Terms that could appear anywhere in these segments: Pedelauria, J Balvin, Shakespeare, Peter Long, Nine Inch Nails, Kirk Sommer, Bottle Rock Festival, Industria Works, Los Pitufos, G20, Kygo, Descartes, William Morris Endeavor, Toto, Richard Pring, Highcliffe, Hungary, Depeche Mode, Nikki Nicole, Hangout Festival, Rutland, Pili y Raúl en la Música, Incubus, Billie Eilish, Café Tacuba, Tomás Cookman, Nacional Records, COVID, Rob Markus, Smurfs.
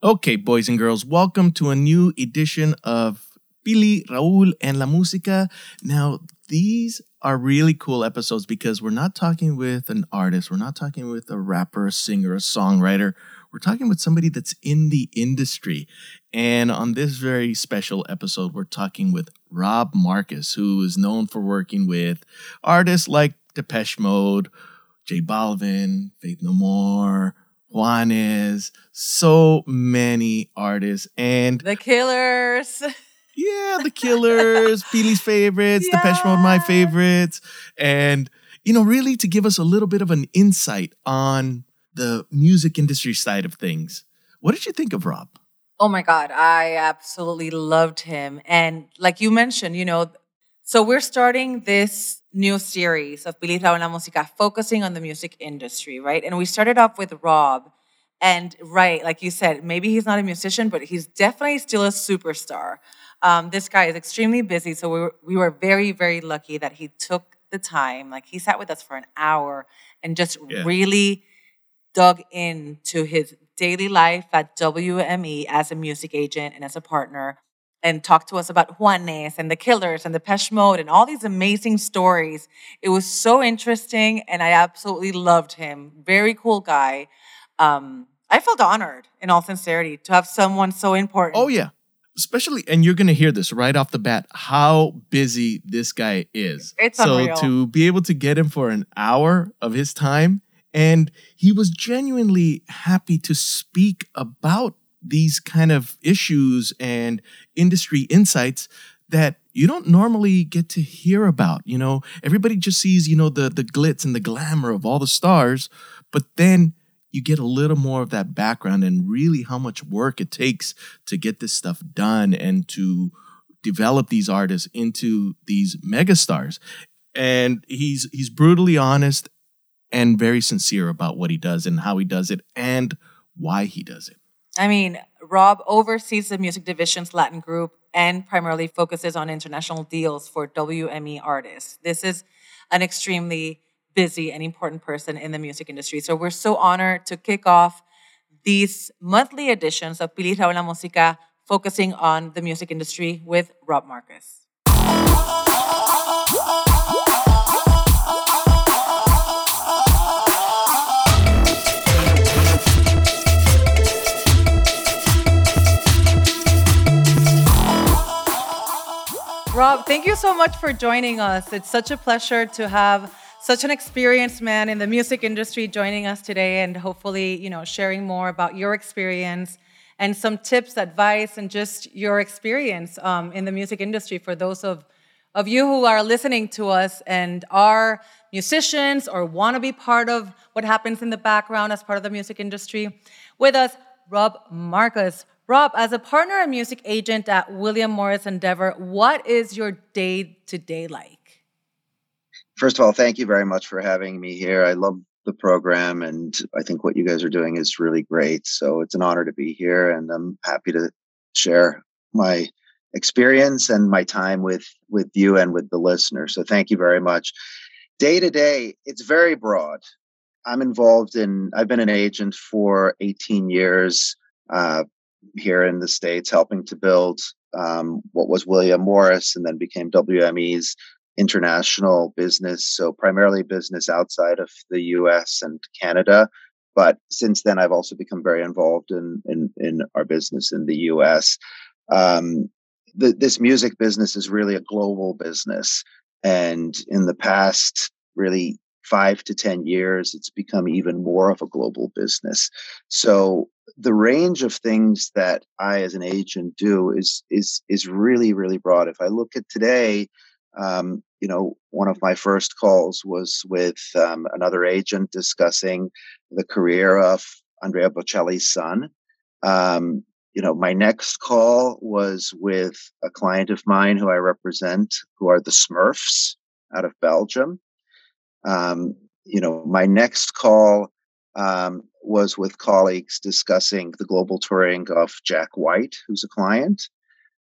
Okay, boys and girls, welcome to a new edition of Pili, Raúl, and la Música. Now, these are really cool episodes because we're not talking with an artist. We're not talking with a rapper, a singer, a songwriter. We're talking with somebody that's in the industry. And on this very special episode, we're talking with Rob Markus, who is known for working with artists like Depeche Mode, J Balvin, Faith No More, Juanes, so many artists. And The Killers. Yeah, The Killers, Pili's favorites, yeah. Depeche Mode, my favorites. And, you know, really to give us a little bit of an insight on the music industry side of things. What did you think of Rob? Oh, my God. I absolutely loved him. And like you mentioned, you know, so we're starting this new series of Pili y Raúl en la Música, focusing on the music industry, right? And we started off with Rob. And right, like you said, maybe he's not a musician, but he's definitely still a superstar. This guy is extremely busy, so we were very, very lucky that he took the time. Like, he sat with us for an hour and just really dug into his daily life at WME as a music agent and as a partner, and talked to us about Juanes and The Killers and Depeche Mode and all these amazing stories. It was so interesting, and I absolutely loved him. Very cool guy. I felt honored, in all sincerity, to have someone so important. Oh, yeah. Especially, and you're going to hear this right off the bat, how busy this guy is. It's unreal. So to be able to get him for an hour of his time, and he was genuinely happy to speak about these kind of issues and industry insights that you don't normally get to hear about. You know, everybody just sees, you know, the glitz and the glamour of all the stars, but then you get a little more of that background and really how much work it takes to get this stuff done and to develop these artists into these megastars. And he's brutally honest and very sincere about what he does and how he does it and why he does it. I mean, Rob oversees the music division's Latin group and primarily focuses on international deals for WME artists. This is an extremely busy and important person in the music industry. So we're so honored to kick off these monthly editions of Pili y Raúl en la Música, focusing on the music industry with Rob Markus. Rob, thank you so much for joining us. It's such a pleasure to have such an experienced man in the music industry joining us today and hopefully, you know, sharing more about your experience and some tips, advice, and just your experience in the music industry for those of you who are listening to us and are musicians or want to be part of what happens in the background as part of the music industry. With us, Rob Markus. Rob, as a partner and music agent at William Morris Endeavor, what is your day-to-day like? First of all, thank you very much for having me here. I love the program, and I think what you guys are doing is really great. So it's an honor to be here, and I'm happy to share my experience and my time with you and with the listener. So thank you very much. Day-to-day, it's very broad. I'm involved in, I've been an agent for 18 years, here in the States, helping to build what was William Morris and then became WME's international business. So primarily business outside of the US and Canada. But since then, I've also become very involved in our business in the US. This music business is really a global business. And in the past, really 5 to 10 years, it's become even more of a global business. So the range of things that I, as an agent, do is really, really broad. If I look at today, you know, one of my first calls was with another agent discussing the career of Andrea Bocelli's son. you know, my next call was with a client of mine who I represent, who are the Smurfs out of Belgium. You know, my next call was with colleagues discussing the global touring of Jack White, who's a client.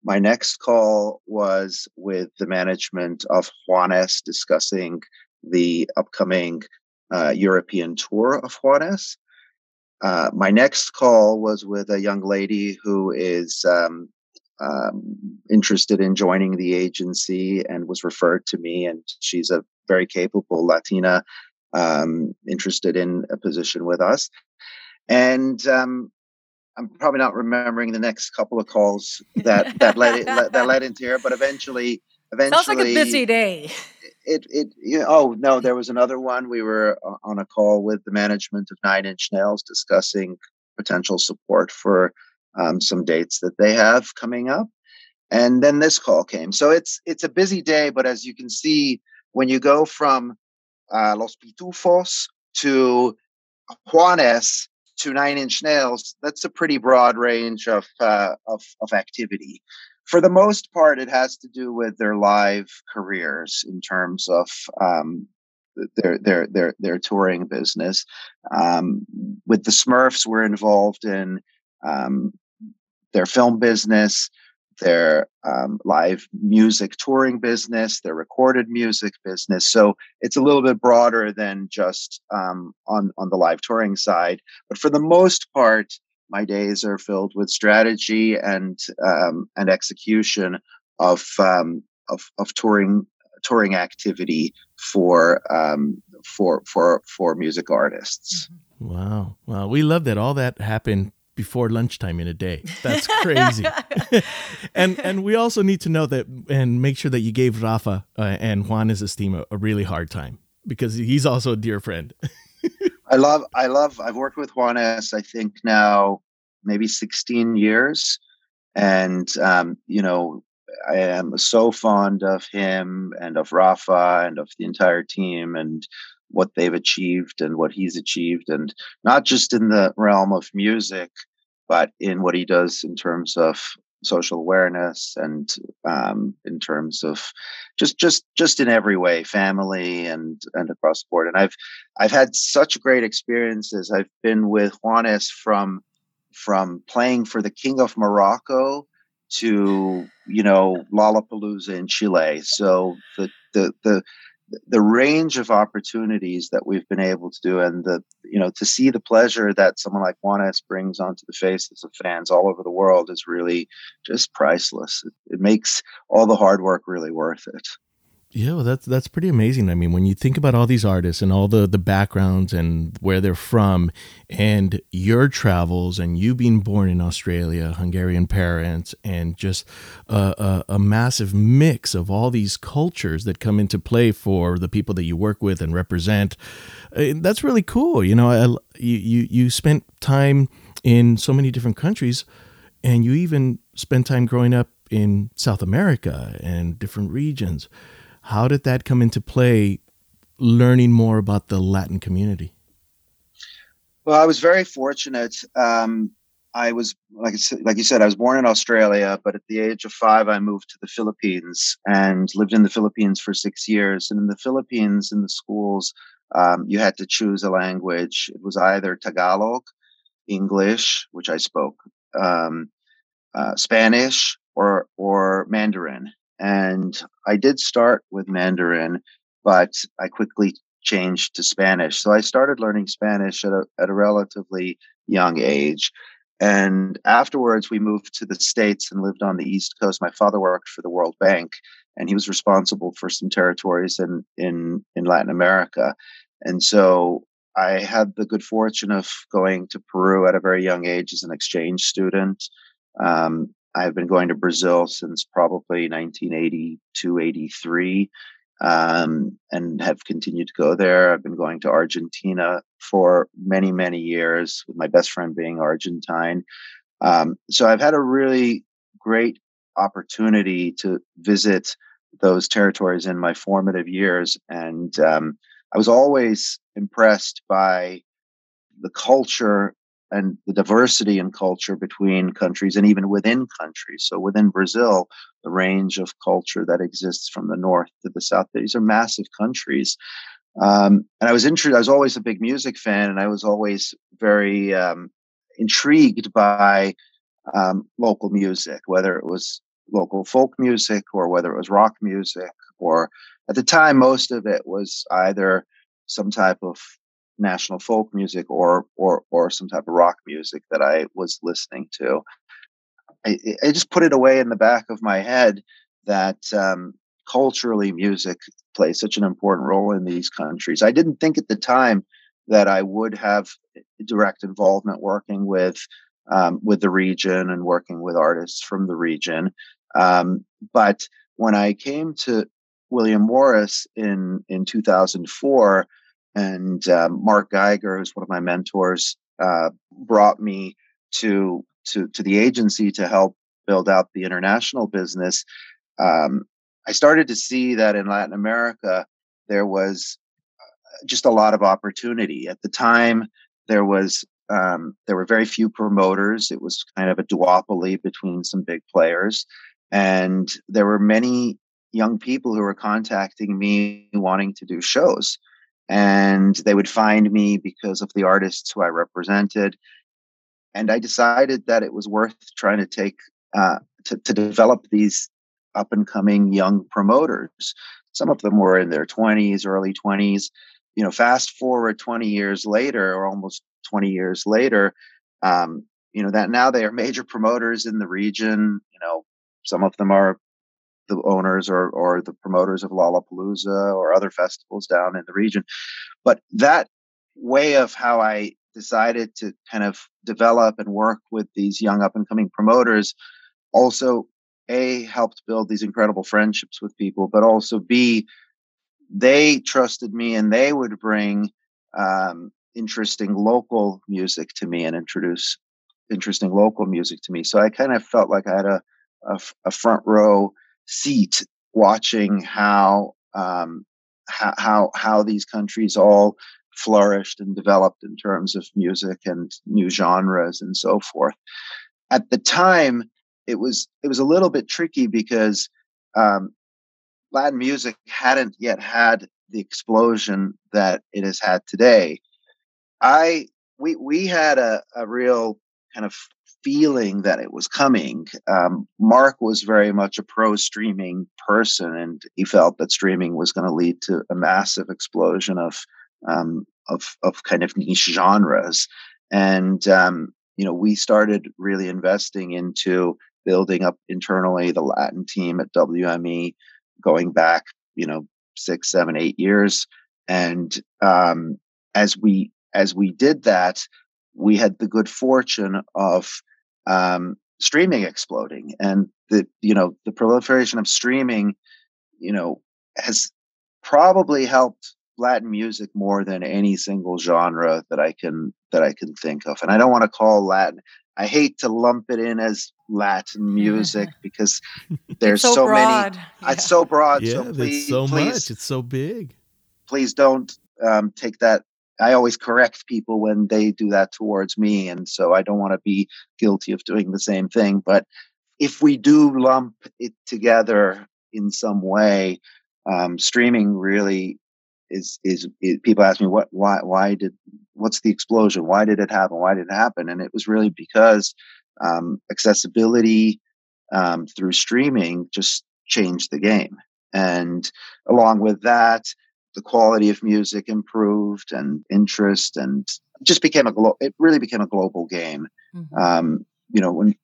My next call was with the management of Juanes discussing the upcoming European tour of Juanes. My next call was with a young lady who is interested in joining the agency and was referred to me. And she's a very capable Latina interested in a position with us. And I'm probably not remembering the next couple of calls that led into here, but eventually, sounds like a busy day. There was another one. We were on a call with the management of Nine Inch Nails discussing potential support for some dates that they have coming up, and then this call came. So it's a busy day, but as you can see, when you go from Los Pitufos to Juanes to Nine Inch Nails, that's a pretty broad range of activity. For the most part, it has to do with their live careers in terms of their touring business. With the Smurfs, we're involved in their film business, their live music touring business, their recorded music business. So it's a little bit broader than just on the live touring side. But for the most part, my days are filled with strategy and execution of touring activity for music artists. Wow, we love that all that happened before lunchtime in a day. That's crazy. and we also need to know that and make sure that you gave Rafa and Juanes' team a really hard time, because he's also a dear friend. I've worked with Juanes, I think now maybe 16 years. And, you know, I am so fond of him and of Rafa and of the entire team and what they've achieved and what he's achieved. And not just in the realm of music, but in what he does in terms of social awareness and in terms of just in every way, family and across the board. And I've had such great experiences. I've been with Juanes from playing for the King of Morocco to, you know, Lollapalooza in Chile. So the range of opportunities that we've been able to do, and the, you know, to see the pleasure that someone like Juanes brings onto the faces of fans all over the world is really just priceless. It makes all the hard work really worth it. Yeah, well, that's pretty amazing. I mean, when you think about all these artists and all the backgrounds and where they're from and your travels and you being born in Australia, Hungarian parents, and just a massive mix of all these cultures that come into play for the people that you work with and represent, that's really cool. You know, you spent time in so many different countries, and you even spent time growing up in South America and different regions. How did that come into play, learning more about the Latin community? Well, I was very fortunate. I was, like you said, I was born in Australia, but at the age of 5, I moved to the Philippines and lived in the Philippines for 6 years. And in the Philippines, in the schools, you had to choose a language. It was either Tagalog, English, which I spoke, Spanish, or Mandarin. And I did start with Mandarin, but I quickly changed to Spanish. So I started learning Spanish at a relatively young age. And afterwards, we moved to the States and lived on the East Coast. My father worked for the World Bank, and he was responsible for some territories in Latin America. And so I had the good fortune of going to Peru at a very young age as an exchange student. I've been going to Brazil since probably 1982, 83, and have continued to go there. I've been going to Argentina for many, many years, with my best friend being Argentine. So I've had a really great opportunity to visit those territories in my formative years. And I was always impressed by the culture and the diversity in culture between countries and even within countries. So within Brazil, the range of culture that exists from the north to the south, these are massive countries. And I was intrigued. I was always a big music fan, and I was always very intrigued by local music, whether it was local folk music or whether it was rock music, or at the time, most of it was either some type of national folk music or some type of rock music that I was listening to. I just put it away in the back of my head that culturally music plays such an important role in these countries. I didn't think at the time that I would have direct involvement working with the region and working with artists from the region. But when I came to William Morris in 2004, and Mark Geiger, who's one of my mentors, brought me to the agency to help build out the international business. I started to see that in Latin America, there was just a lot of opportunity. At the time, there were very few promoters. It was kind of a duopoly between some big players. And there were many young people who were contacting me wanting to do shows. And they would find me because of the artists who I represented. And I decided that it was worth trying to to develop these up and coming young promoters. Some of them were in their 20s, early 20s. You know, fast forward 20 years later, or almost 20 years later, you know, that now they are major promoters in the region. You know, some of them are the owners or the promoters of Lollapalooza or other festivals down in the region. But that way of how I decided to kind of develop and work with these young up and coming promoters also A, helped build these incredible friendships with people, but also B, they trusted me and they would bring interesting local music to me and introduce interesting local music to me. So I kind of felt like I had a front row seat watching how these countries all flourished and developed in terms of music and new genres and so forth. At the time, it was a little bit tricky because Latin music hadn't yet had the explosion that it has had today. We had a real kind of feeling that it was coming. Mark was very much a pro-streaming person, and he felt that streaming was going to lead to a massive explosion of kind of niche genres. And you know, we started really investing into building up internally the Latin team at WME, going back, you know, 6, 7, 8 years. And as we did that, we had the good fortune of streaming exploding, and the proliferation of streaming, you know, has probably helped Latin music more than any single genre that I can think of. And I don't want to call Latin, I hate to lump it in as Latin music because there's so broad. Many. Yeah. It's so broad. Yeah, so please, so much. It's so big. Please don't take that. I always correct people when they do that towards me, and so I don't want to be guilty of doing the same thing. But if we do lump it together in some way, streaming really is people ask me what's the explosion? Why did it happen? And it was really because accessibility through streaming just changed the game. And along with that, the quality of music improved and interest, and just it really became a global game. Mm-hmm. You know, when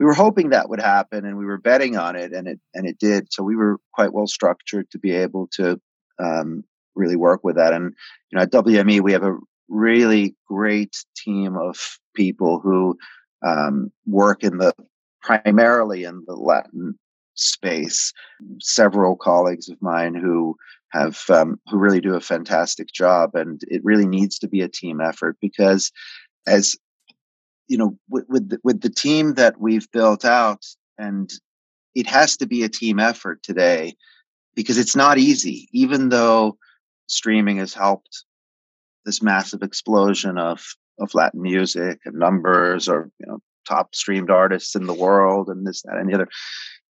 we were hoping that would happen and we were betting on it, and it did. So we were quite well structured to be able to really work with that. And, you know, at WME, we have a really great team of people who work primarily in the Latin space. Several colleagues of mine who have who really do a fantastic job, and it really needs to be a team effort because, as you know, with the team that we've built out, and it has to be a team effort today because it's not easy, even though streaming has helped this massive explosion of of Latin music and numbers, or, you know, top streamed artists in the world and this, that, and the other.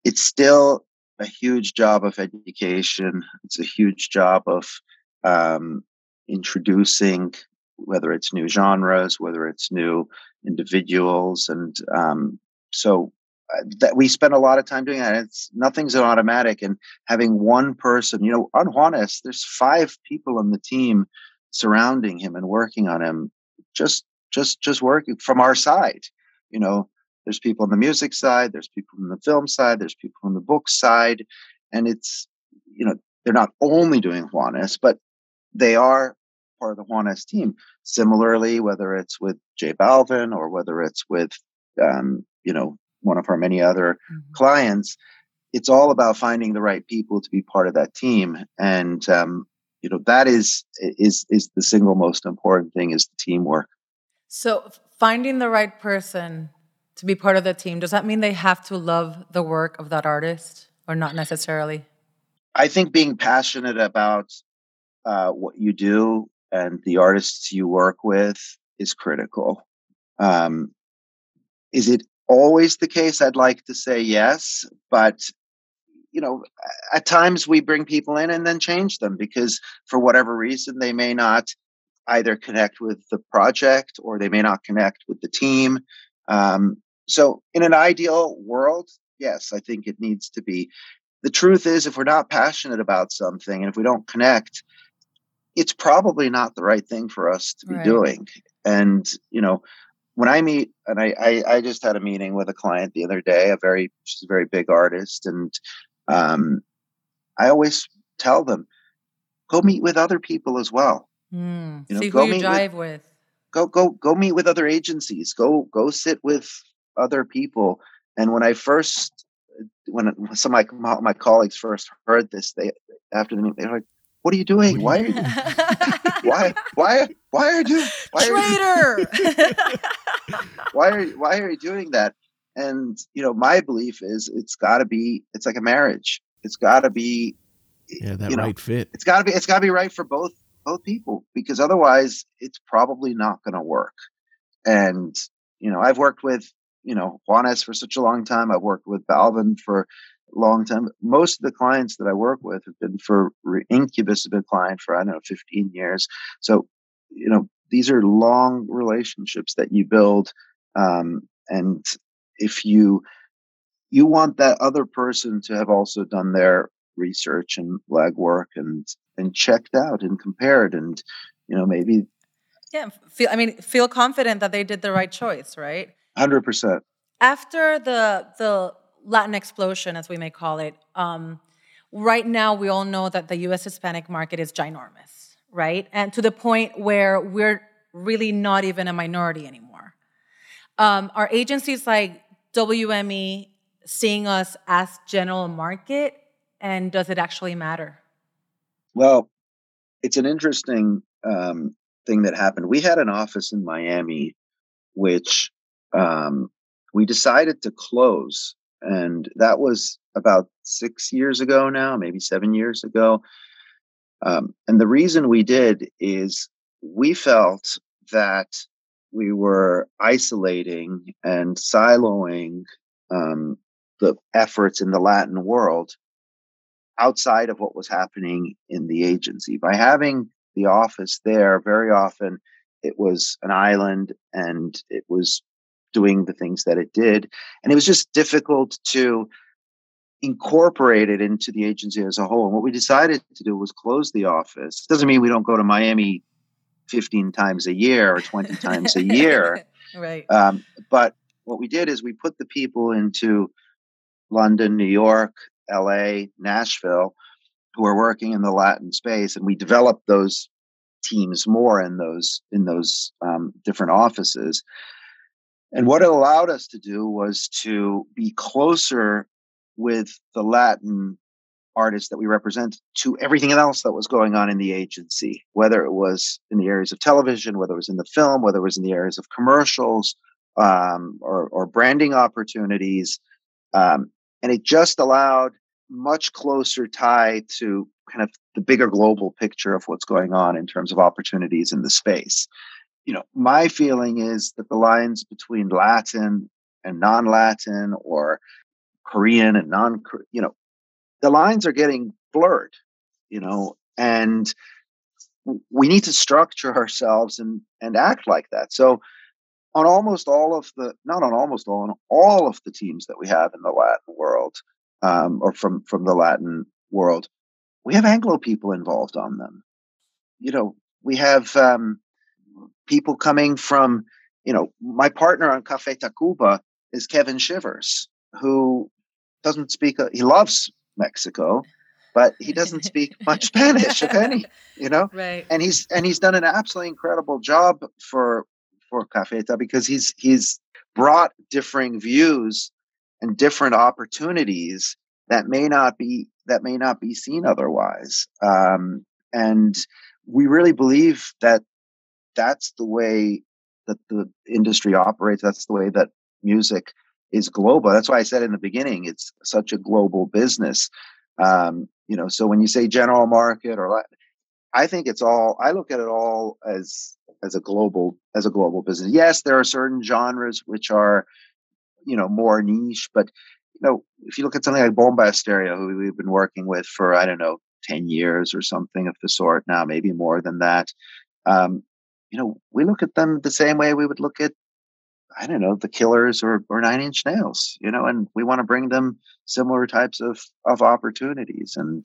It's still a huge job of education. It's a huge job of introducing, whether it's new genres, whether it's new individuals. And so that we spend a lot of time doing that. It's nothing's automatic. And having one person, you know, on Juanes, there's 5 people on the team surrounding him and working on him, just working from our side. You know, there's people on the music side, there's people on the film side, there's people on the book side. And it's, you know, they're not only doing Juanes, but they are part of the Juanes team. Similarly, whether it's with J Balvin or whether it's with, you know, one of our many other clients, it's all about finding the right people to be part of that team. And, you know, that is the single most important thing, is the teamwork. So finding the right person to be part of the team, does that mean they have to love the work of that artist, or not necessarily? I think being passionate about what you do and the artists you work with is critical. Is it always the case? I'd like to say yes, but, you know, at times we bring people in and then change them because for whatever reason they may not either connect with the project or they may not connect with the team. So in an ideal world, yes, I think it needs to be. The truth is, if we're not passionate about something and if we don't connect, it's probably not the right thing for us to be doing. And, you know, when I meet, and I just had a meeting with a client the other day, she's a very big artist. And I always tell them, go meet with other people as well. You know, see who you jive with. Go meet with other agencies. Go sit with other people. And when some of my colleagues first heard this, after the meeting, they were like, "What are you doing? Why are you doing that?" And, you know, my belief is it's like a marriage. It's got to be fit. It's got to be right for both people, because otherwise it's probably not going to work. And, you know, I've worked with, you know, Juanes for such a long time. I've worked with Balvin for a long time. Most of the clients that I work with have been for Incubus, have been client for, I don't know, 15 years. So, you know, these are long relationships that you build. And if you want that other person to have also done their research and legwork and checked out and compared, and, you know, maybe feel confident that they did the right choice, right? 100%. After the Latin explosion, as we may call it, right now we all know that the U.S. Hispanic market is ginormous, right? And to the point where we're really not even a minority anymore. Are agencies like WME seeing us as general market, and does it actually matter? Well, it's an interesting thing that happened. We had an office in Miami, which we decided to close. And that was about 6 years ago now, maybe 7 years ago. And the reason we did is we felt that we were isolating and siloing the efforts in the Latin world outside of what was happening in the agency. By having the office there, very often it was an island and it was doing the things that it did. And it was just difficult to incorporate it into the agency as a whole. And what we decided to do was close the office. Doesn't mean we don't go to Miami 15 times a year or 20 times a year. Right. But what we did is we put the people into London, New York, LA, Nashville, who are working in the Latin space, and we developed those teams more in those different offices. And what it allowed us to do was to be closer with the Latin artists that we represent to everything else that was going on in the agency, whether it was in the areas of television, whether it was in the film, whether it was in the areas of commercials, or branding opportunities. And it just allowed much closer tie to kind of the bigger global picture of what's going on in terms of opportunities in the space. you know, my feeling is that the lines between Latin and non-Latin, or Korean and non-Korean, you know, the lines are getting blurred, you know, and we need to structure ourselves and act like that. So on almost all of the, not on almost all, on all of the teams that we have in the Latin world, or from the Latin world, we have Anglo people involved on them. You know, we have people coming from, you know, my partner on Café Tacuba is Kevin Shivers, who doesn't speak, he loves Mexico, but he doesn't speak much Spanish, if any, you know? Right. And he's done an absolutely incredible job for Cafeta, because he's brought differing views and different opportunities that may not be seen otherwise. And we really believe that that's the way that the industry operates. That's the way that music is global. That's why I said in the beginning, it's such a global business. You know, so when you say general market or Latin, I think it's all, I look at it all as a global business. Yes, there are certain genres which are, you know, more niche, but you know, if you look at something like Bomba Estéreo, who we've been working with for, I don't know, 10 years or something of the sort now, maybe more than that. You know, we look at them the same way we would look at, I don't know, The Killers or Nine Inch Nails, you know, and we want to bring them similar types of opportunities. And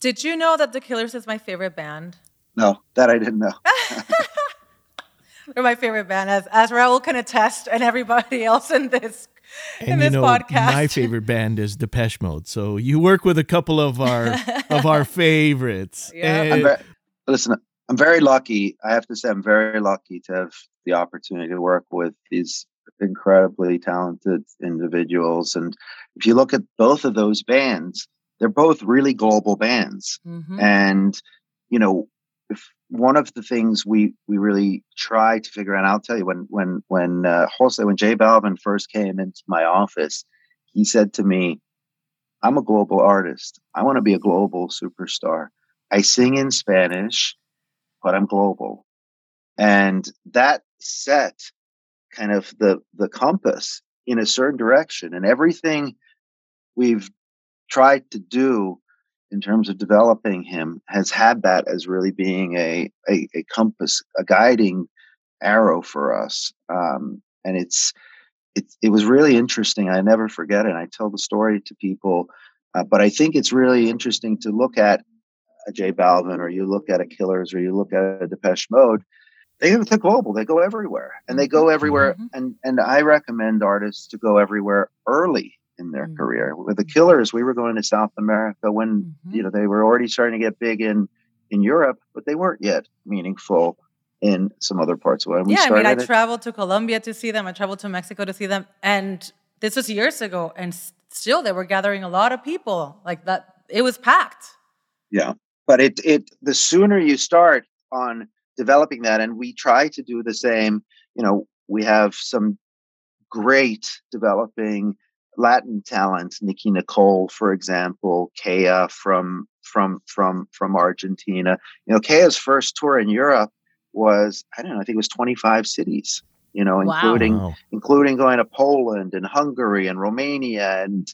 did you know that The Killers is my favorite band? No, that I didn't know. They're my favorite band, as Raul can attest, and everybody else in this podcast. My favorite band is Depeche Mode. So you work with a couple of our favorites. Yeah. And I'm very lucky. I have to say, I'm very lucky to have the opportunity to work with these incredibly talented individuals. And if you look at both of those bands, they're both really global bands. Mm-hmm. And, you know, if one of the things we really try to figure out, I'll tell you, when J Balvin first came into my office, he said to me, "I'm a global artist. I want to be a global superstar. I sing in Spanish, but I'm global." And that set kind of the compass in a certain direction. And everything we've tried to do in terms of developing him has had that as really being a compass, a guiding arrow for us. And it was really interesting. I never forget it. And I tell the story to people, but I think it's really interesting to look at a J Balvin, or you look at a Killers, or you look at a Depeche Mode. They're global. They go everywhere, and they go everywhere. Mm-hmm. And I recommend artists to go everywhere early in their mm-hmm. career. With the Killers, we were going to South America when mm-hmm. you know, they were already starting to get big in Europe, but they weren't yet meaningful in some other parts of the world. Yeah, I mean, I traveled to Colombia to see them. I traveled to Mexico to see them, and this was years ago, and still they were gathering a lot of people like that. It was packed. Yeah, but it the sooner you start on developing that, and we try to do the same. You know, we have some great developing Latin talent, Nikki Nicole, for example, Kea from Argentina. You know, Kea's first tour in Europe was, I don't know, I think it was 25 cities, you know, including going to Poland and Hungary and Romania and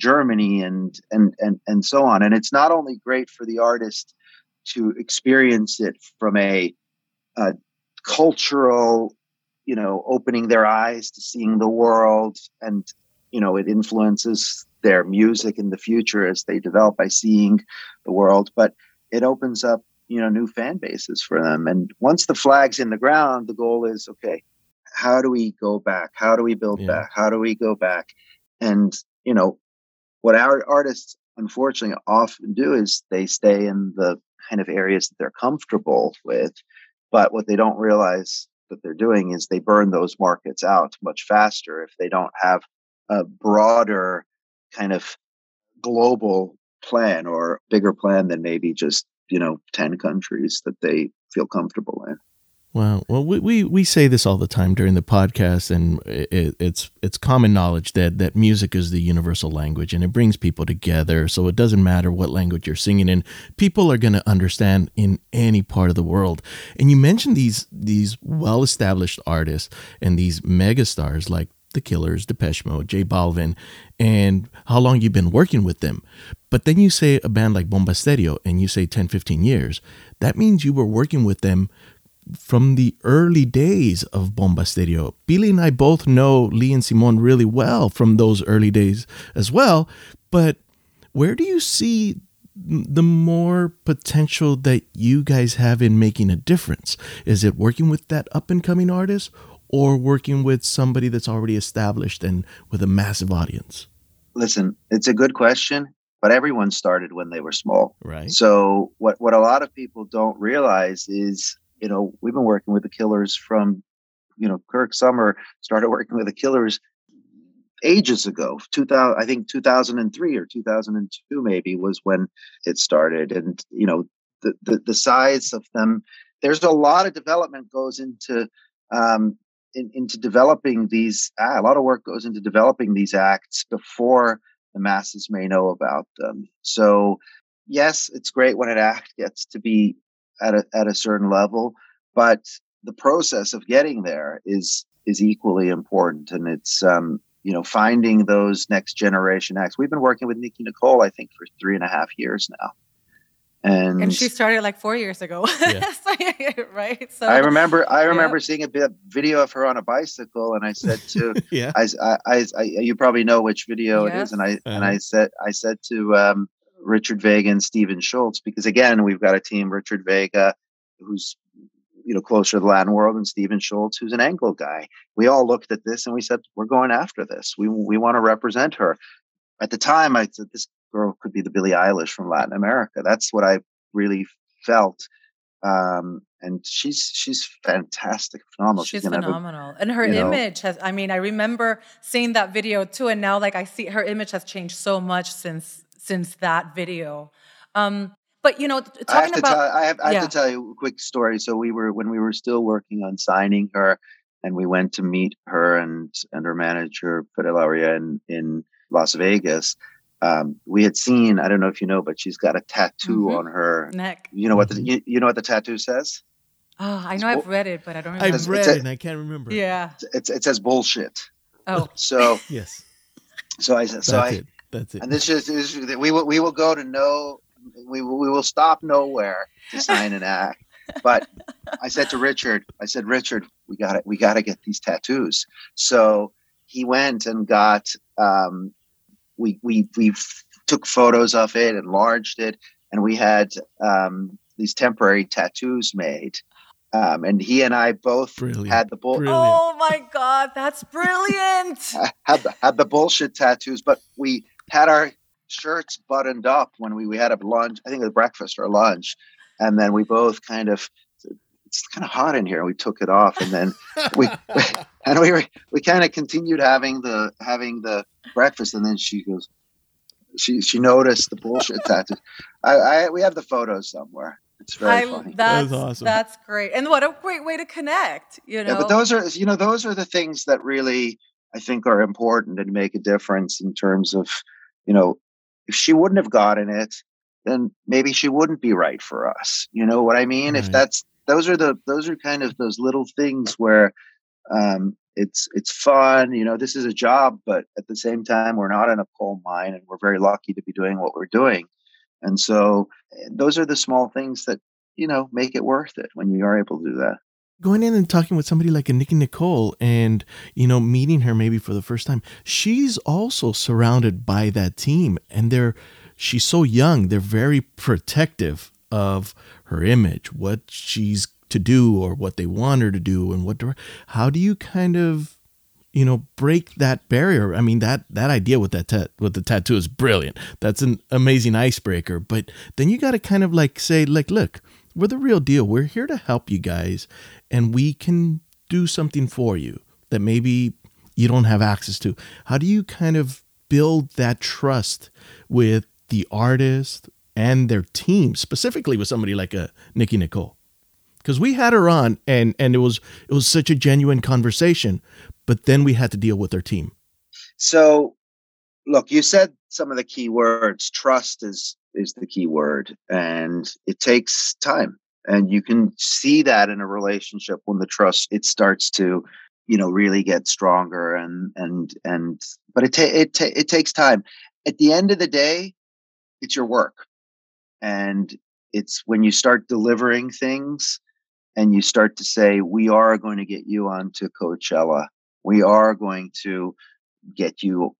Germany and so on. And it's not only great for the artist to experience it from a cultural, you know, opening their eyes to seeing the world, and, you know, it influences their music in the future as they develop by seeing the world, but it opens up, you know, new fan bases for them. And once the flag's in the ground, the goal is, okay, how do we go back? How do we build back? How do we go back? And, you know, what our artists, unfortunately, often do is they stay in the kind of areas that they're comfortable with, but what they don't realize that they're doing is they burn those markets out much faster if they don't have a broader kind of global plan, or bigger plan than maybe just, you know, 10 countries that they feel comfortable in. Well, we say this all the time during the podcast, and it's common knowledge that music is the universal language, and it brings people together. So it doesn't matter what language you're singing in, people are going to understand in any part of the world. And you mentioned these well-established artists and these megastars like The Killers, Depeche Mode, J Balvin, and how long you've been working with them. But then you say a band like Bomba Estéreo, and you say 10, 15 years. That means you were working with them from the early days of Bomba Estéreo. Pili and I both know Lee and Simon really well from those early days as well. But where do you see the more potential that you guys have in making a difference? Is it working with that up-and-coming artist, or working with somebody that's already established and with a massive audience? Listen, it's a good question, but everyone started when they were small. Right. So what a lot of people don't realize is, you know, we've been working with The Killers from, you know, Kirk Sommer started working with The Killers ages ago. 2003 or 2002 maybe was when it started. And, you know, the size of them, there's a lot of development goes into developing these, a lot of work goes into developing these acts before the masses may know about them. So yes, it's great when an act gets to be at a certain level, but the process of getting there is equally important. And it's, you know, finding those next generation acts. We've been working with Nikki Nicole, I think, for 3.5 years now. And she started like 4 years ago, yeah. So, right? So I remember yeah. Seeing a video of her on a bicycle, and I said to, yeah. I you probably know which video yes. It is, and I said to Richard Vega and Stephen Schultz, because again we've got a team: Richard Vega, who's, you know, closer to the Latin world, and Stephen Schultz, who's an Anglo guy. We all looked at this and we said, we're going after this. We want to represent her. At the time, I said this girl could be the Billie Eilish from Latin America. That's what I really felt. And she's fantastic, phenomenal. She's phenomenal. And her image has, I mean, I remember seeing that video too. And now, like, I see her image has changed so much since that video. But, you know, I have to tell you a quick story. So when we were still working on signing her, and we went to meet her and her manager, Pedelauria, in Las Vegas. We had seen, I don't know if you know, but she's got a tattoo on her neck. You know what the tattoo says? Oh, I know, I've read it, but I don't remember. I've read it and I can't remember. Yeah. It says bullshit. Oh. So yes. So I said, that's it. And this is we will go to no, we will stop nowhere to sign an act. But I said to Richard, we got to get these tattoos. So he went and got, we took photos of it, enlarged it, and we had these temporary tattoos made. And he and I both had the bullshit. Oh my God, that's brilliant! had the bullshit tattoos, but we had our shirts buttoned up when we had a lunch. I think it was breakfast or lunch, and then we both kind of, it's kind of hot in here, and we took it off, and then we kind of continued having the breakfast, and then she goes, she noticed the bullshit tattoo. We have the photos somewhere. It's very funny. That's awesome. That's great, and what a great way to connect. You know, yeah, but those are the things that really I think are important and make a difference in terms of, you know, if she wouldn't have gotten it, then maybe she wouldn't be right for us. You know what I mean? Right. If those are kind of those little things where it's fun. You know, this is a job, but at the same time, we're not in a coal mine, and we're very lucky to be doing what we're doing. And so those are the small things that, you know, make it worth it when you are able to do that. Going in and talking with somebody like a Nikki Nicole and, you know, meeting her maybe for the first time, she's also surrounded by that team, and she's so young. They're very protective of her image, what she's to do or what they want her to do, and how do you kind of, you know, break that barrier? I mean, that idea with the tattoo is brilliant. That's an amazing icebreaker. But then you got to kind of like say, like, look, we're the real deal. We're here to help you guys, and we can do something for you that maybe you don't have access to. How do you kind of build that trust with the artist and their team, specifically with somebody like a Nikki Nicole? because we had her on, and it was such a genuine conversation. But then we had to deal with her team. So, look, you said some of the key words. Trust is the key word, and it takes time. And you can see that in a relationship when the trust, it starts to, really get stronger and but it takes time. At the end of the day, it's your work. And it's when you start delivering things and you start to say, we are going to get you onto Coachella. We are going to get you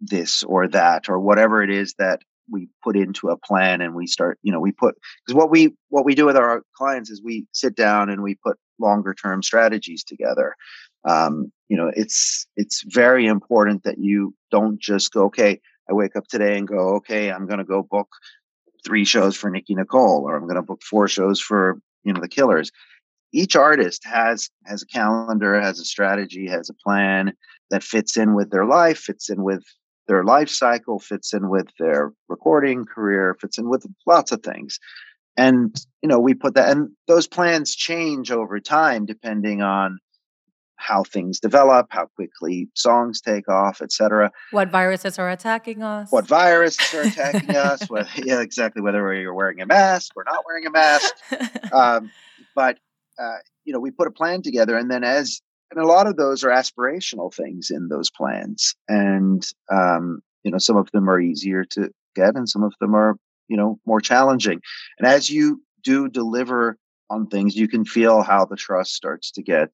this or that or whatever it is that we put into a plan, and we start, because what we do with our clients is we sit down and we put longer term strategies together. It's very important that you don't just go, okay, I wake up today and go, okay, I'm going to go book 3 shows for Nikki Nicole, or I'm going to book 4 shows for, the Killers. Each artist has a calendar, has a strategy, has a plan that fits in with their life, fits in with their life cycle, fits in with their recording career, fits in with lots of things. And, we put that, and those plans change over time, depending on how things develop, how quickly songs take off, etc. What viruses are attacking us? Whether, exactly. Whether you're wearing a mask or not wearing a mask. We put a plan together, and then and a lot of those are aspirational things in those plans. And, some of them are easier to get and some of them are, more challenging. And as you do deliver on things, you can feel how the trust starts to get,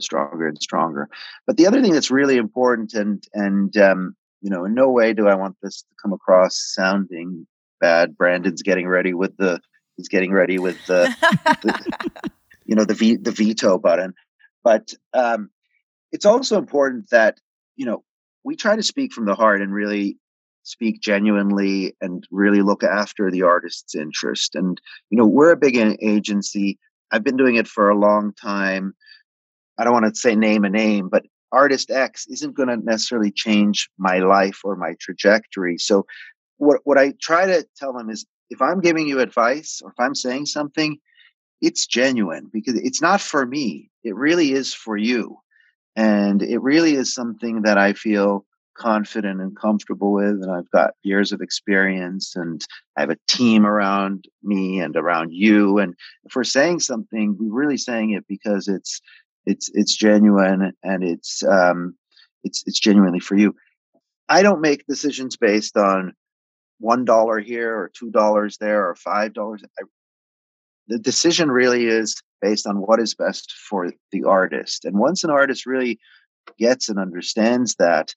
stronger and stronger. But the other thing that's really important, and in no way do I want this to come across sounding bad. Brandon's getting ready with the the veto button. But it's also important that, we try to speak from the heart and really speak genuinely and really look after the artist's interest. And, we're a big agency. I've been doing it for a long time. I don't want to say name a name, but artist X isn't going to necessarily change my life or my trajectory. So what I try to tell them is, if I'm giving you advice or if I'm saying something, it's genuine, because it's not for me. It really is for you. And it really is something that I feel confident and comfortable with. And I've got years of experience, and I have a team around me and around you. And if we're saying something, we're really saying it because it's genuine, and it's genuinely for you. I don't make decisions based on $1 here or $2 there or $5. The decision really is based on what is best for the artist. And once an artist really gets and understands that,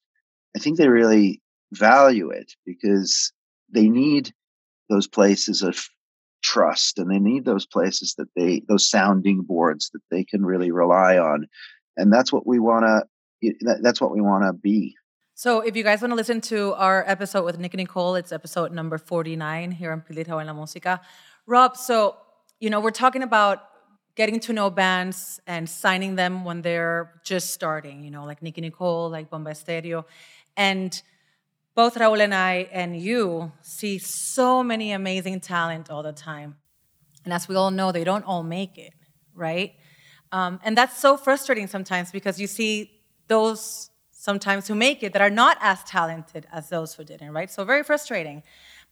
I think they really value it, because they need those places of trust, and they need those places those sounding boards that they can really rely on. And that's what we want to be. So if you guys want to listen to our episode with Nikki Nicole, it's episode number 49 here on Pili y Raúl en la Música. Rob, so we're talking about getting to know bands and signing them when they're just starting, like Nikki Nicole, like Bomba Estéreo. And both Raúl and I and you see so many amazing talent all the time. And as we all know, they don't all make it, right? And that's so frustrating sometimes, because you see those sometimes who make it that are not as talented as those who didn't, right? So very frustrating.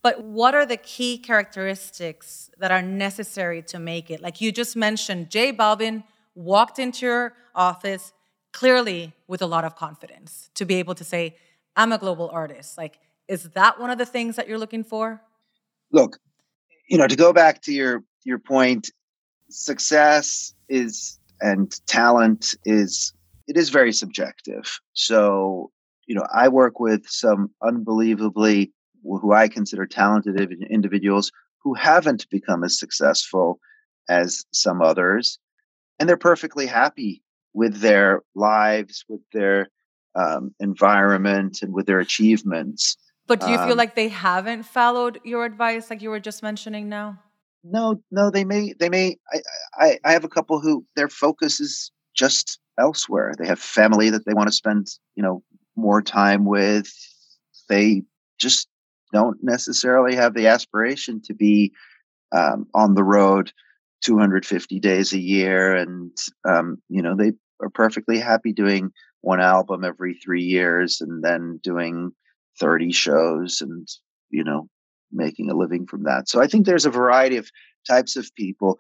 But what are the key characteristics that are necessary to make it? Like you just mentioned, J Balvin walked into your office clearly with a lot of confidence to be able to say, I'm a global artist. Like, is that one of the things that you're looking for? Look, to go back to your point, success is, and talent is, it is very subjective. So, I work with some unbelievably who I consider talented individuals who haven't become as successful as some others. And they're perfectly happy with their lives, with their environment, and with their achievements. But do you feel like they haven't followed your advice, like you were just mentioning now? No, they may. I have a couple who their focus is just elsewhere. They have family that they want to spend, more time with. They just don't necessarily have the aspiration to be on the road 250 days a year. And, you know, they are perfectly happy doing one album every 3 years and then doing 30 shows and, you know, making a living from that. So I think there's a variety of types of people.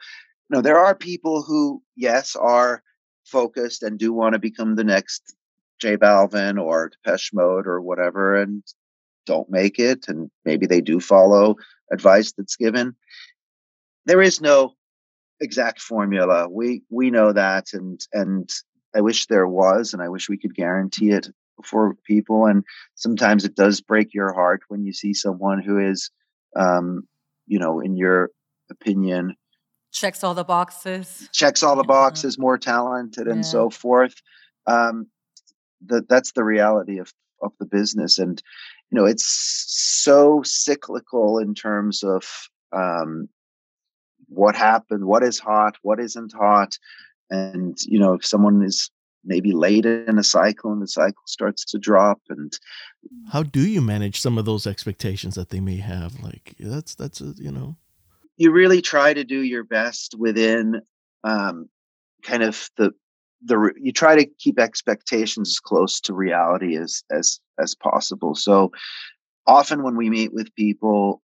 You know, there are people who, yes, are focused and do want to become the next J Balvin or Depeche Mode or whatever, and don't make it. And maybe they do follow advice that's given. There is no exact formula. We know that, and I wish there was, and I wish we could guarantee it for people. And sometimes it does break your heart when you see someone who is, you know, in your opinion, checks all the boxes, yeah, more talented, yeah, and so forth. That's the reality of the business. And, you know, it's so cyclical in terms of what happened, what is hot, what isn't hot. And, you know, if someone is maybe late in a cycle and the cycle starts to drop. And how do you manage some of those expectations that they may have? Like that's, you know, you really try to do your best within kind of the you try to keep expectations as close to reality as possible. So often when we meet with people,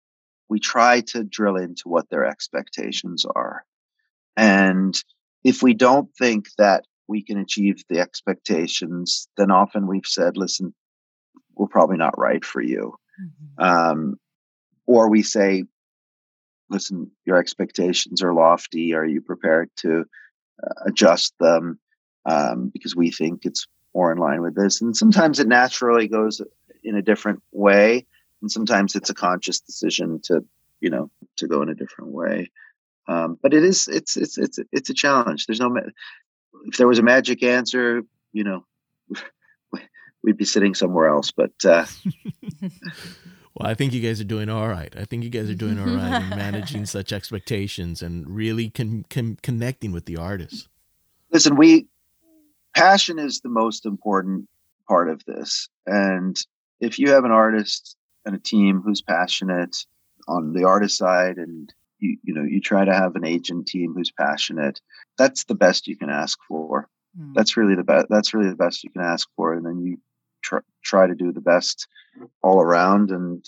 we try to drill into what their expectations are. And if we don't think that we can achieve the expectations, then often we've said, listen, we're probably not right for you. Mm-hmm. Or we say, listen, your expectations are lofty. Are you prepared to adjust them? Because we think it's more in line with this. And sometimes it naturally goes in a different way. And sometimes it's a conscious decision to, you know, to go in a different way. But it is, it's a challenge. There's no, if there was a magic answer, you know, we'd be sitting somewhere else, but, Well, I think you guys are doing all right. I think you guys are doing all right in managing such expectations and really connecting with the artists. Listen, passion is the most important part of this. And if you have an artist and a team who's passionate on the artist side, and you know, you try to have an agent team who's passionate, that's the best you can ask for. Mm. That's really the best you can ask for. And then you try to do the best all around, and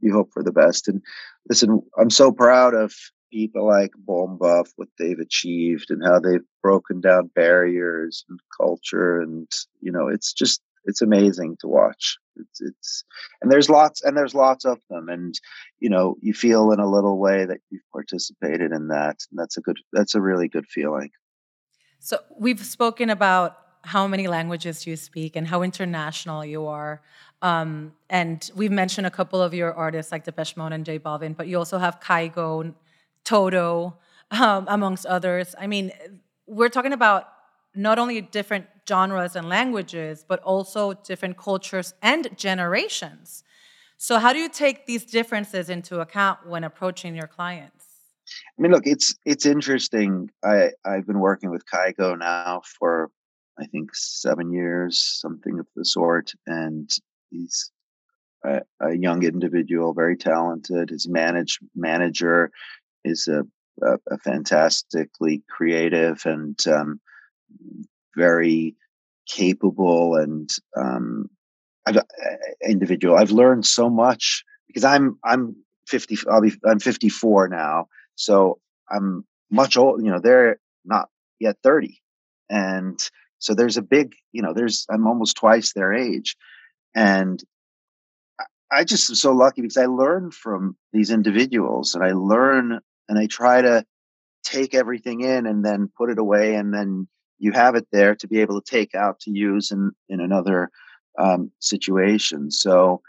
you hope for the best. And listen, I'm so proud of people like Bomba, what they've achieved and how they've broken down barriers and culture. And, you know, it's amazing to watch. And there's lots of them. And, you know, you feel in a little way that you've participated in that. And that's a really good feeling. So we've spoken about how many languages you speak and how international you are. And we've mentioned a couple of your artists like Depeche Mode and J Balvin, but you also have Kygo, Toto, amongst others. I mean, we're talking about not only different genres and languages, but also different cultures and generations. So how do you take these differences into account when approaching your clients? I mean, look, it's interesting. I've been working with Kygo now for, I think, 7 years, something of the sort. And he's a young individual, very talented. His manager is a fantastically creative and very capable and individual. I've learned so much because I'm 54 now, so I'm much old. You know, they're not yet 30, and so there's a big, you know, I'm almost twice their age, and I just am so lucky because I learn from these individuals, and I learn and I try to take everything in and then put it away, and then you have it there to be able to take out to use in another situation. So,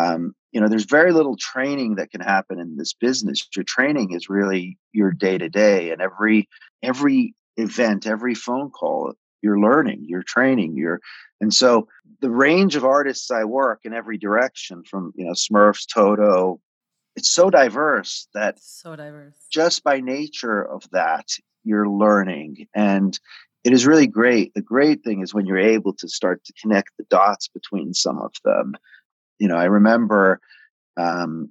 you know, there's very little training that can happen in this business. Your training is really your day to day, and every event, every phone call, you're learning, you're training, and so the range of artists I work in every direction from, you know, Smurfs, Toto, it's so diverse that just by nature of that, you're learning. And it is really great. The great thing is when you're able to start to connect the dots between some of them. You know, I remember, and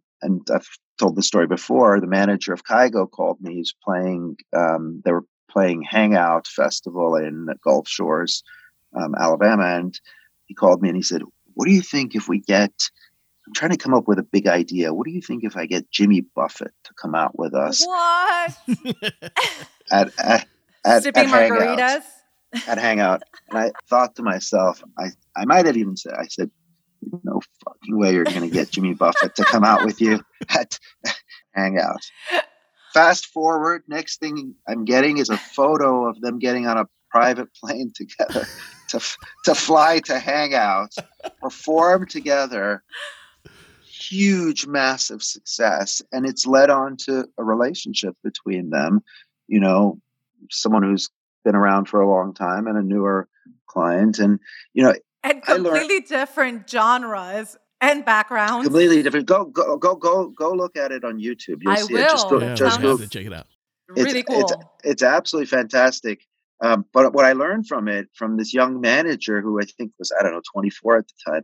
I've told the story before, the manager of Kygo called me. He's playing, they were playing Hangout Festival in Gulf Shores, Alabama. And he called me and he said, what do you think if we get, I'm trying to come up with a big idea. What do you think if I get Jimmy Buffett to come out with us? What? Sipping margaritas? At Hangout. And I thought to myself, I might have even said, I said, no fucking way you're going to get Jimmy Buffett to come out with you at Hangout. Fast forward, next thing I'm getting is a photo of them getting on a private plane together to fly to Hangout, perform together. Huge, massive success. And it's led on to a relationship between them, you know, someone who's been around for a long time and a newer client. And, you know, and completely different genres and backgrounds. Completely different. Go look at it on YouTube. You'll see it. Just go check it out. Really cool. It's absolutely fantastic. But what I learned from it, from this young manager who I think was, 24 at the time,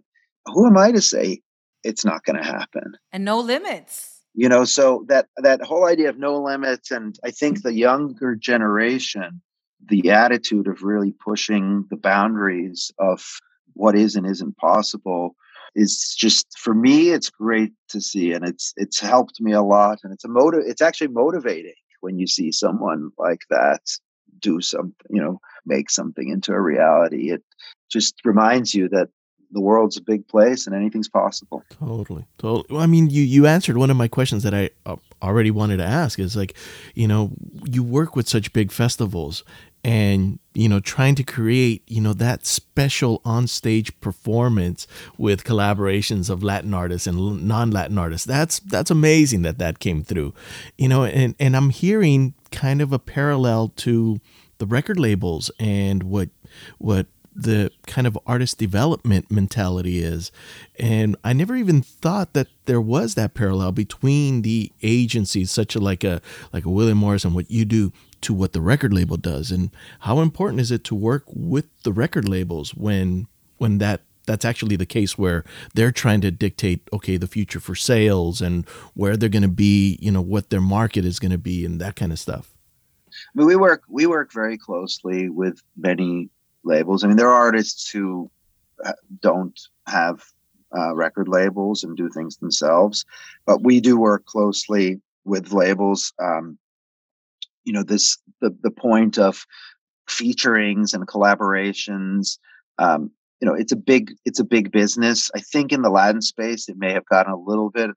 who am I to say it's not going to happen? And no limits. You know, so that whole idea of no limits. And I think the younger generation, the attitude of really pushing the boundaries of what is and isn't possible is just, for me, it's great to see. And it's helped me a lot. And it's actually motivating when you see someone like that do something, you know, make something into a reality. It just reminds you that the world's a big place and anything's possible. Totally. Well, I mean, you answered one of my questions that I already wanted to ask is, like, you know, you work with such big festivals and, you know, trying to create, you know, that special onstage performance with collaborations of Latin artists and non-Latin artists. That's amazing that came through, you know, and I'm hearing kind of a parallel to the record labels and what the kind of artist development mentality is. And I never even thought that there was that parallel between the agencies such like a William Morris and what you do to what the record label does. And how important is it to work with the record labels when that's actually the case, where they're trying to dictate, okay, the future for sales and where they're going to be, you know, what their market is going to be and that kind of stuff. I mean, we work very closely with many labels. I mean, there are artists who don't have record labels and do things themselves, but we do work closely with labels. You know, the point of featurings and collaborations. You know, it's a big business. I think in the Latin space, it may have gotten a little bit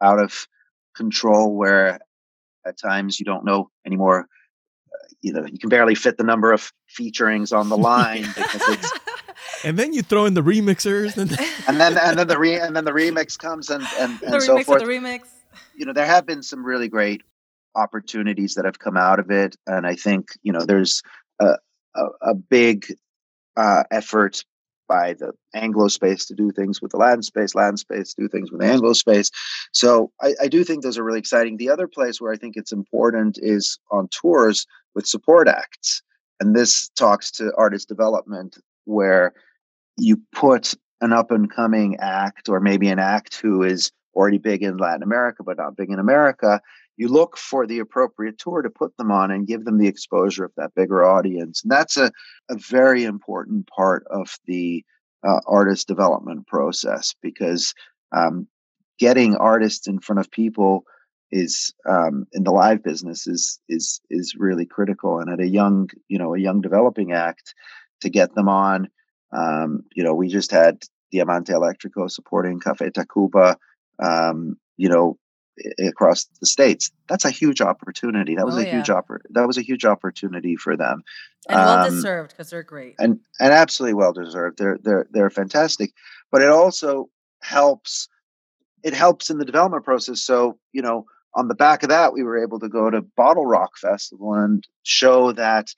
out of control, where at times you don't know anymore. You know, you can barely fit the number of featurings on the line because it's, and then you throw in the remixers, and then the remix comes, and so forth. The remix. You know, there have been some really great opportunities that have come out of it, and I think, you know, there's a big effort by the Anglo space to do things with the Latin space do things with the Anglo space. So I do think those are really exciting. The other place where I think it's important is on tours with support acts. And this talks to artist development, where you put an up and coming act, or maybe an act who is already big in Latin America, but not big in America. You look for the appropriate tour to put them on and give them the exposure of that bigger audience. And that's a very important part of the artist development process, because getting artists in front of people is in the live business is really critical. And at a young developing act, to get them on, you know, we just had Diamante Eléctrico supporting Café Tacuba, you know, across the States. That's a huge opportunity. That was a huge opportunity for them. And well deserved, because they're great. And absolutely well deserved. They're fantastic. But it also helps in the development process. So, you know, on the back of that, we were able to go to Bottle Rock Festival and show that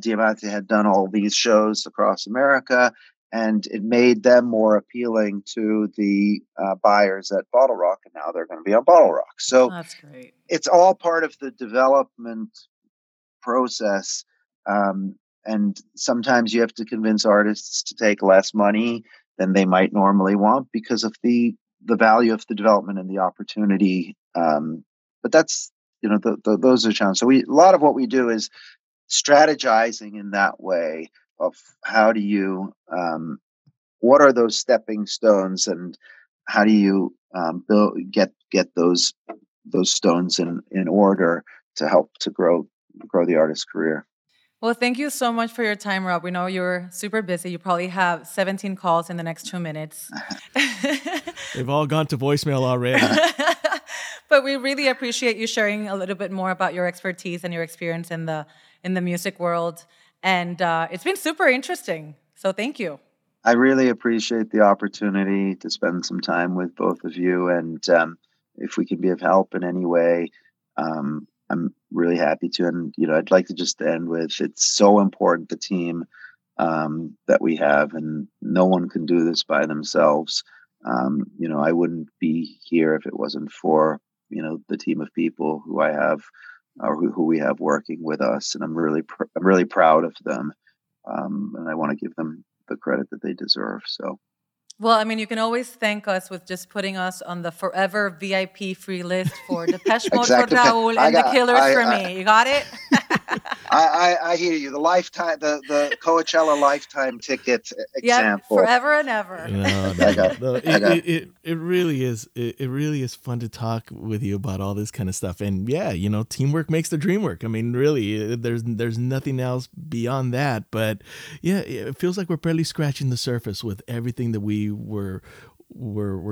Diamante had done all these shows across America, and it made them more appealing to the buyers at Bottle Rock, and now they're going to be on Bottle Rock. So that's great. It's all part of the development process, and sometimes you have to convince artists to take less money than they might normally want because of the value of the development and the opportunity But that's, you know, those are challenges. So a lot of what we do is strategizing in that way of how do you, what are those stepping stones, and how do you get those stones in order to help to grow the artist's career. Well, thank you so much for your time, Rob. We know you're super busy. You probably have 17 calls in the next 2 minutes. They've all gone to voicemail already. But we really appreciate you sharing a little bit more about your expertise and your experience in the music world. And it's been super interesting. So thank you. I really appreciate the opportunity to spend some time with both of you. And if we can be of help in any way, I'm really happy to. And, you know, I'd like to just end with, it's so important, the team that we have, and no one can do this by themselves. You know, I wouldn't be here if it wasn't for, you know, the team of people who I have, or who we have working with us. And I'm really proud of them. And I want to give them the credit that they deserve. So. Well, I mean, you can always thank us with just putting us on the forever VIP free list for Depeche Mode exactly. for Raúl and The Killers for me. You got it? I hear you. The lifetime, the Coachella lifetime ticket example. Yeah, forever and ever. It really is fun to talk with you about all this kind of stuff. And yeah, you know, teamwork makes the dream work. I mean, really, there's nothing else beyond that. But yeah, it feels like we're barely scratching the surface with everything that we we're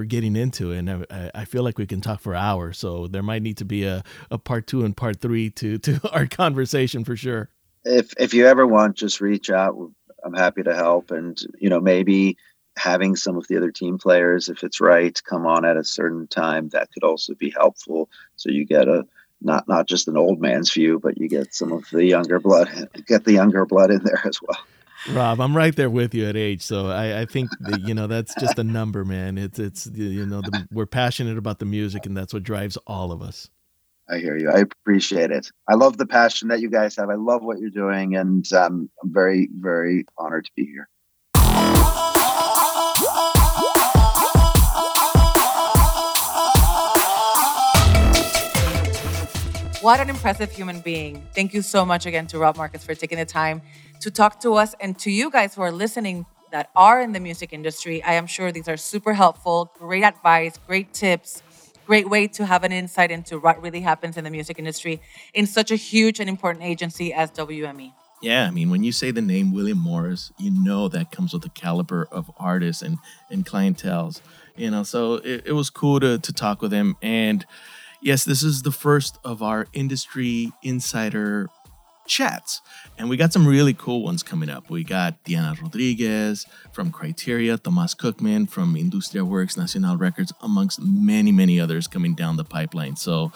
getting into, and I feel like we can talk for hours. So there might need to be a part 2 and part 3 to our conversation for sure. If you ever want, just reach out. I'm happy to help. And, you know, maybe having some of the other team players, if it's right, come on at a certain time, that could also be helpful. So you get a, not just an old man's view, but you get some of the younger blood, get the younger blood in there as well. Rob, I'm right there with you at age, so I think that, you know, that's just a number, man. It's you know, we're passionate about the music, and that's what drives all of us. I hear you. I appreciate it. I love the passion that you guys have. I love what you're doing, and I'm very, very honored to be here. What an impressive human being. Thank you so much again to Rob Markus for taking the time to talk to us, and to you guys who are listening that are in the music industry. I am sure these are super helpful, great advice, great tips, great way to have an insight into what really happens in the music industry in such a huge and important agency as WME. Yeah, I mean, when you say the name William Morris, you know that comes with the caliber of artists and clienteles. You know, so it was cool to talk with him. And yes, this is the first of our industry insider chats. And we got some really cool ones coming up. We got Diana Rodriguez from Criteria, Tomás Cookman from Industria Works, Nacional Records, amongst many, many others coming down the pipeline. So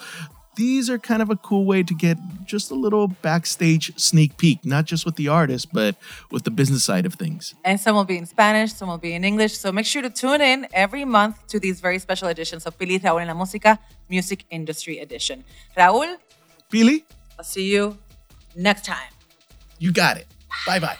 these are kind of a cool way to get just a little backstage sneak peek, not just with the artist, but with the business side of things. And some will be in Spanish, some will be in English. So make sure to tune in every month to these very special editions of Pili y Raúl en la Música, Music Industry Edition. Raúl. Pili. I'll see you next time. You got it. Bye-bye.